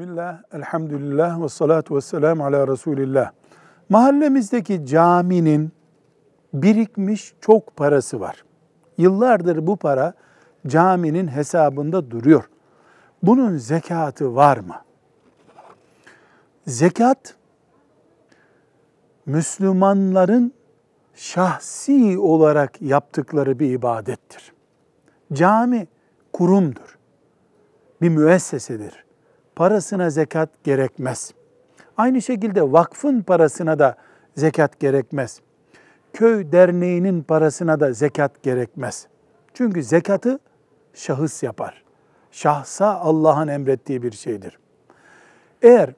Bismillah, elhamdülillah ve salatu ve selamu ala Resulillah. Mahallemizdeki caminin birikmiş çok parası var. Yıllardır bu para caminin hesabında duruyor. Bunun zekatı var mı? Zekat, Müslümanların şahsi olarak yaptıkları bir ibadettir. Cami kurumdur, bir müessesedir. Parasına zekat gerekmez. Aynı şekilde vakfın parasına da zekat gerekmez. Köy derneğinin parasına da zekat gerekmez. Çünkü zekatı şahıs yapar. Şahsa Allah'ın emrettiği bir şeydir. Eğer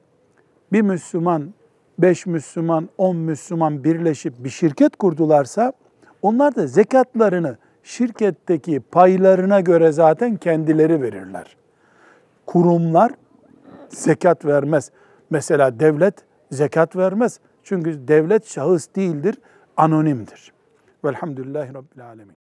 bir Müslüman, 5 Müslüman, 10 Müslüman birleşip bir şirket kurdularsa, onlar da zekatlarını şirketteki paylarına göre zaten kendileri verirler. Kurumlar zekat vermez. Mesela devlet zekat vermez. Çünkü devlet şahıs değildir, anonimdir. Velhamdülillahi Rabbil Alemin.